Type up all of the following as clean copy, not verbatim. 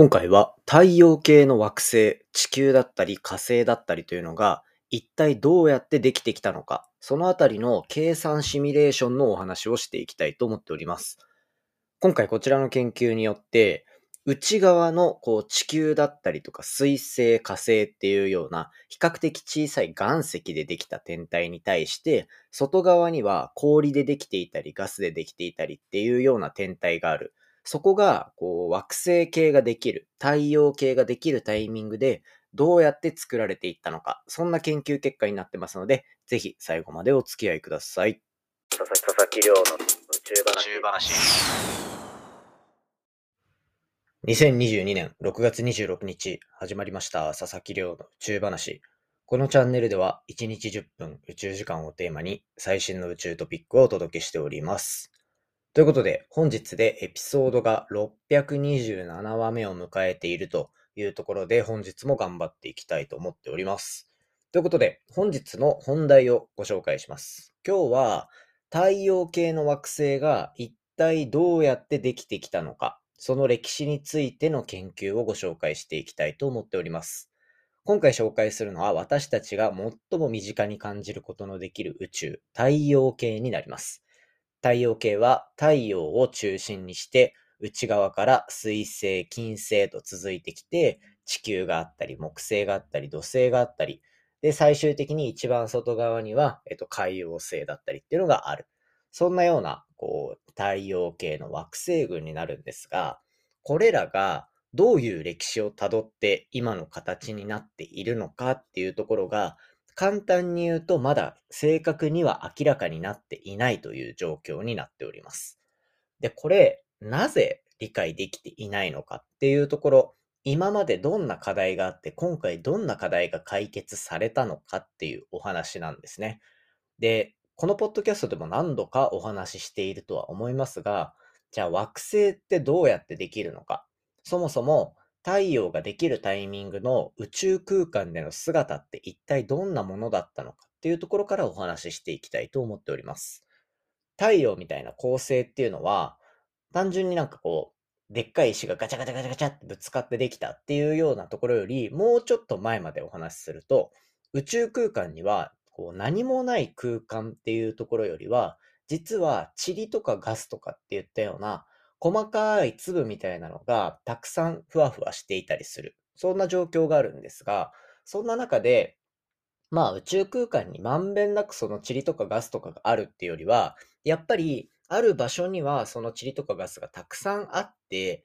今回は太陽系の惑星、地球だったり火星だったりというのが一体どうやってできてきたのか、そのあたりの計算シミュレーションのお話をしていきたいと思っております。今回こちらの研究によって内側の地球だったりとか水星、火星っていうような比較的小さい岩石でできた天体に対して外側には氷でできていたりガスでできていたりっていうような天体がある。そこが惑星系ができる、太陽系ができるタイミングでどうやって作られていったのか、そんな研究結果になってますので、ぜひ最後までお付き合いください。佐々木亮の宇宙話。2022年6月26日始まりました佐々木亮の宇宙話。このチャンネルでは1日10分宇宙時間をテーマに最新の宇宙トピックをお届けしております。ということで、本日でエピソードが627話目を迎えているというところで、本日も頑張っていきたいと思っております。ということで、本日の本題をご紹介します。今日は、太陽系の惑星が一体どうやってできてきたのか、その歴史についての研究をご紹介していきたいと思っております。今回紹介するのは、私たちが最も身近に感じることのできる宇宙、太陽系になります。太陽系は太陽を中心にして内側から水星、金星と続いてきて、地球があったり木星があったり土星があったりで、最終的に一番外側には、海王星だったりっていうのがある。そんなような太陽系の惑星群になるんですが、これらがどういう歴史をたどって今の形になっているのかっていうところが、簡単に言うとまだ正確には明らかになっていないという状況になっております。で、これなぜ理解できていないのかっていうところ、今までどんな課題があって、今回どんな課題が解決されたのかっていうお話なんですね。で、このポッドキャストでも何度かお話ししているとは思いますが、じゃあ惑星ってどうやってできるのか。そもそも太陽ができるタイミングの宇宙空間での姿って一体どんなものだったのかっていうところからお話ししていきたいと思っております。太陽みたいな恒星っていうのは、単純にでっかい石がガチャガチャガチャガチャってぶつかってできたっていうようなところより、もうちょっと前までお話しすると、宇宙空間には何もない空間っていうところよりは、実は塵とかガスとかっていったような細かい粒みたいなのがたくさんふわふわしていたりする、そんな状況があるんですが、そんな中で宇宙空間にまんべんなくその塵とかガスとかがあるっていうよりは、やっぱりある場所にはその塵とかガスがたくさんあって、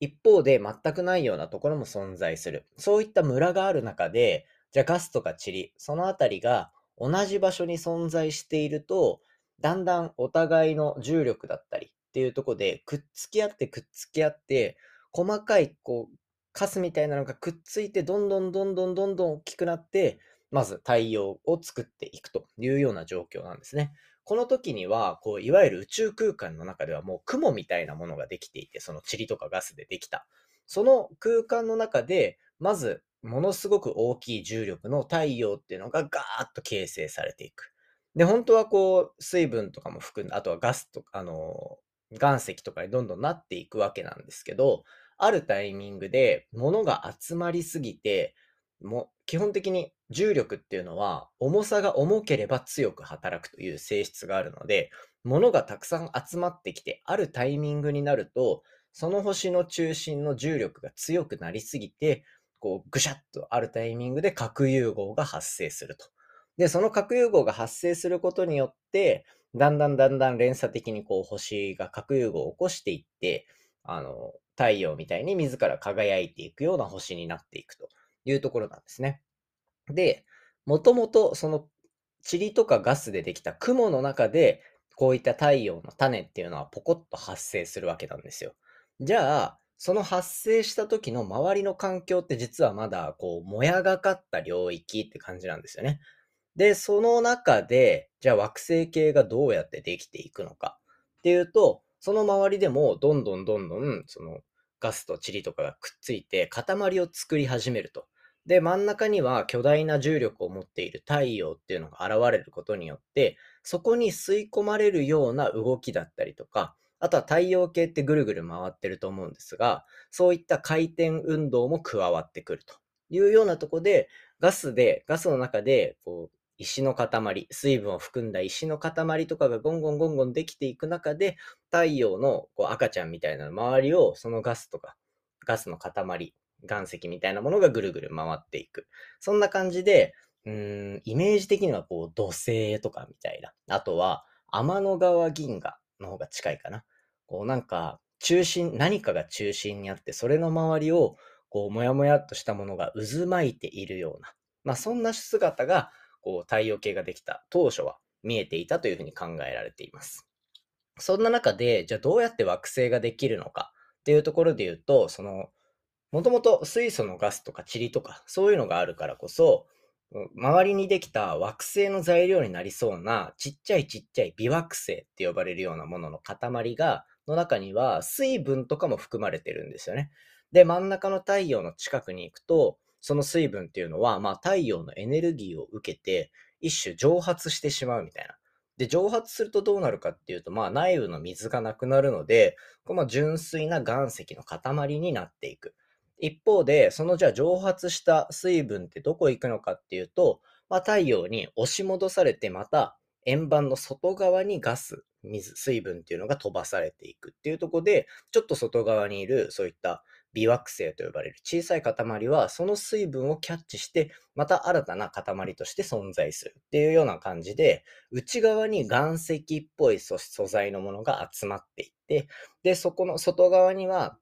一方で全くないようなところも存在する、そういったムラがある中で、じゃあガスとか塵、そのあたりが同じ場所に存在していると、だんだんお互いの重力だったりっていうところでくっつき合って細かいカスみたいなのがくっついて、どんどん大きくなって、まず太陽を作っていくというような状況なんですね。この時にはいわゆる宇宙空間の中ではもう雲みたいなものができていて、その塵とかガスでできたその空間の中で、まずものすごく大きい重力の太陽っていうのがガーッと形成されていく。で、本当は水分とかも含んだ、あとはガスとか岩石とかにどんどんなっていくわけなんですけど、あるタイミングで物が集まりすぎて、もう基本的に重力っていうのは重さが重ければ強く働くという性質があるので、物がたくさん集まってきて、あるタイミングになるとその星の中心の重力が強くなりすぎて、ぐしゃっとあるタイミングで核融合が発生すると。で、その核融合が発生することによって、だんだん連鎖的に星が核融合を起こしていって、太陽みたいに自ら輝いていくような星になっていくというところなんですね。で、もともとその塵とかガスでできた雲の中で、こういった太陽の種っていうのはポコッと発生するわけなんですよ。じゃあその発生した時の周りの環境って、実はまだもやがかった領域って感じなんですよね。で、その中で、じゃあ惑星系がどうやってできていくのかっていうと、その周りでもどんどんそのガスと塵とかがくっついて塊を作り始めると。で、真ん中には巨大な重力を持っている太陽っていうのが現れることによって、そこに吸い込まれるような動きだったりとか、あとは太陽系ってぐるぐる回ってると思うんですが、そういった回転運動も加わってくるというようなところで、ガスの中でこう石の塊、水分を含んだ石の塊とかがゴンゴンできていく中で、太陽のこう赤ちゃんみたいな周りをそのガスとかガスの塊、岩石みたいなものがぐるぐる回っていく。そんな感じで、イメージ的にはこう土星とかみたいな、あとは天の川銀河の方が近いかな。こうなんか何かが中心にあって、それの周りをこうもやもやっとしたものが渦巻いているような、そんな姿がこう太陽系ができた当初は見えていたというふうに考えられています。そんな中で、じゃあどうやって惑星ができるのかっていうところで言うと、もともと水素のガスとか塵とかそういうのがあるからこそ、周りにできた惑星の材料になりそうなちっちゃい微惑星って呼ばれるようなものの塊の中には水分とかも含まれてるんですよね。で、真ん中の太陽の近くに行くと、その水分っていうのは、太陽のエネルギーを受けて一種蒸発してしまうみたいな。で、蒸発するとどうなるかっていうと、内部の水がなくなるので、純粋な岩石の塊になっていく。一方で、じゃあ蒸発した水分ってどこ行くのかっていうと、太陽に押し戻されて、また円盤の外側に水分っていうのが飛ばされていくっていうところで、ちょっと外側にいるそういった微惑星と呼ばれる小さい塊は、その水分をキャッチして、また新たな塊として存在するっていうような感じで、内側に岩石っぽい素材のものが集まっていって、でそこの外側には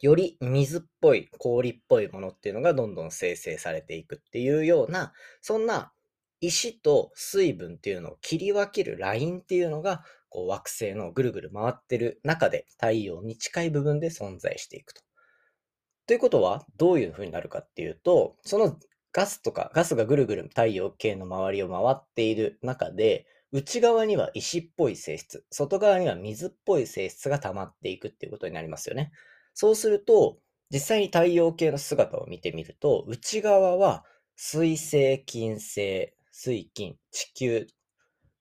より水っぽい、氷っぽいものっていうのがどんどん生成されていくっていうような、そんな石と水分っていうのを切り分けるラインっていうのが、こう惑星のぐるぐる回ってる中で太陽に近い部分で存在していくと。ということはどういうふうになるかっていうと、そのガスがぐるぐる太陽系の周りを回っている中で、内側には石っぽい性質、外側には水っぽい性質が溜まっていくっていうことになりますよね。そうすると、実際に太陽系の姿を見てみると、内側は水星、金星、水金、地球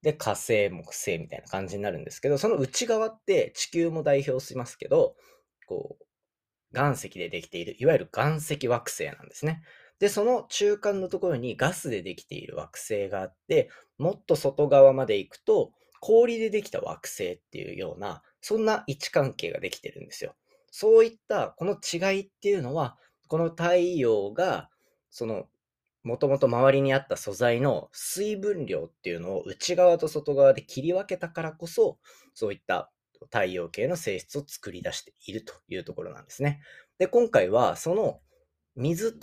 で火星、木星みたいな感じになるんですけど、その内側って地球も代表しますけど、こう岩石でできている、いわゆる岩石惑星なんですね。で、その中間のところにガスでできている惑星があって、もっと外側まで行くと氷でできた惑星っていうような、そんな位置関係ができてるんですよ。そういったこの違いっていうのは、この太陽がもともと周りにあった素材の水分量っていうのを内側と外側で切り分けたからこそ、そういった太陽系の性質を作り出しているというところなんですね。で、今回はその水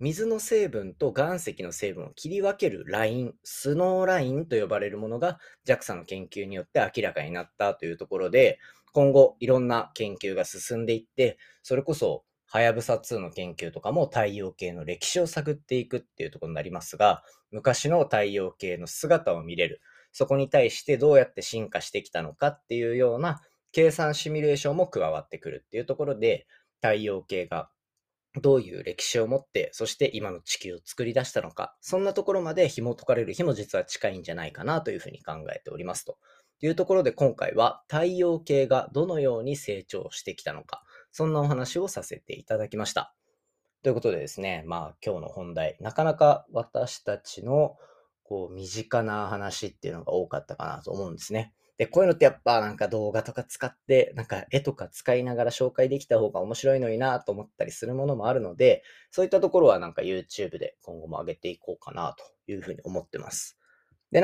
の成分と岩石の成分を切り分けるライン、スノーラインと呼ばれるものが JAXA の研究によって明らかになったというところで、今後いろんな研究が進んでいって、それこそはやぶさ2の研究とかも太陽系の歴史を探っていくっていうところになりますが、昔の太陽系の姿を見れる、そこに対してどうやって進化してきたのかっていうような計算シミュレーションも加わってくるっていうところで、太陽系がどういう歴史を持って、そして今の地球を作り出したのか、そんなところまで紐解かれる日も実は近いんじゃないかなというふうに考えておりますというところで、今回は太陽系がどのように成長してきたのか、そんなお話をさせていただきました。ということでですね、今日の本題、なかなか私たちの身近な話っていうのが多かったかなと思うんですね。で、こういうのってやっぱ動画とか使って、絵とか使いながら紹介できた方が面白いのになと思ったりするものもあるので、そういったところはYouTube で今後も上げていこうかなというふうに思ってます。で、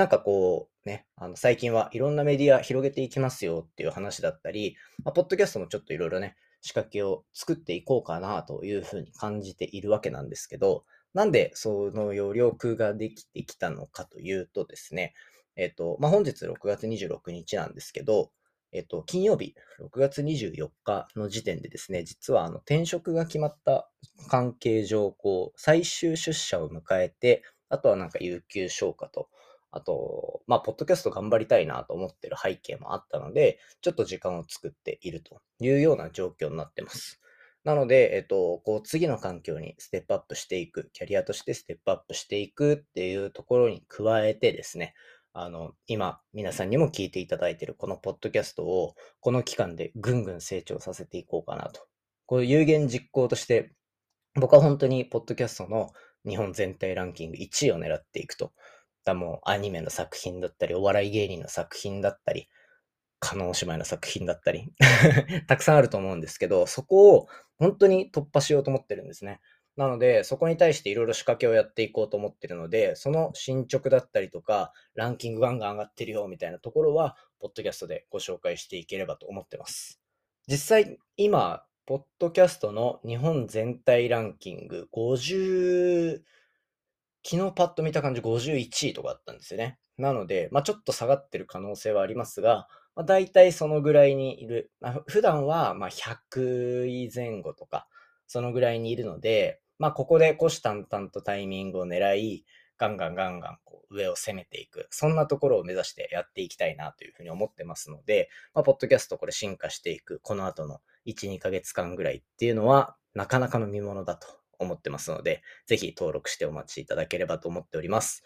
最近はいろんなメディア広げていきますよっていう話だったり、ポッドキャストもちょっといろいろ仕掛けを作っていこうかなというふうに感じているわけなんですけど、なんでその余力ができてきたのかというとですね、本日6月26日なんですけど、金曜日6月24日の時点でですね、実は転職が決まった関係上、最終出社を迎えて、あとは有給消化と、あと、ポッドキャスト頑張りたいなと思ってる背景もあったので、ちょっと時間を作っているというような状況になってます。なので、次の環境にステップアップしていく、キャリアとしてステップアップしていくっていうところに加えてですね、今皆さんにも聞いていただいているこのポッドキャストをこの期間でぐんぐん成長させていこうかなと、こう有言実行として僕は本当にポッドキャストの日本全体ランキング1位を狙っていくと。だもうアニメの作品だったり、お笑い芸人の作品だったり、叶姉妹の作品だったりたくさんあると思うんですけど、そこを本当に突破しようと思ってるんですね。なのでそこに対していろいろ仕掛けをやっていこうと思ってるので、その進捗だったりとかランキングガンガン上がってるよみたいなところはポッドキャストでご紹介していければと思ってます。実際今ポッドキャストの日本全体ランキング50、昨日パッと見た感じ51位とかあったんですよね。なので、ちょっと下がってる可能性はありますが、だいたいそのぐらいにいる、普段は100位前後とかそのぐらいにいるので、ここで虎視眈々とタイミングを狙い、ガンガンこう上を攻めていく、そんなところを目指してやっていきたいなというふうに思ってますので、ポッドキャストこれ進化していくこの後の 1,2 ヶ月間ぐらいっていうのはなかなかの見ものだと思ってますので、ぜひ登録してお待ちいただければと思っております。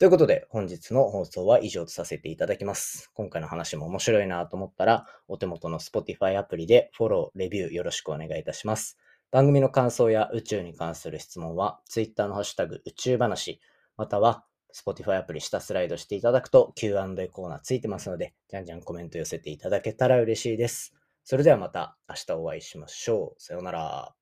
ということで本日の放送は以上とさせていただきます。今回の話も面白いなと思ったら、お手元の Spotify アプリでフォロー、レビューよろしくお願いいたします。番組の感想や宇宙に関する質問は Twitter のハッシュタグ宇宙話、または Spotify アプリ下スライドしていただくと Q&A コーナーついてますので、じゃんじゃんコメント寄せていただけたら嬉しいです。それではまた明日お会いしましょう。さようなら。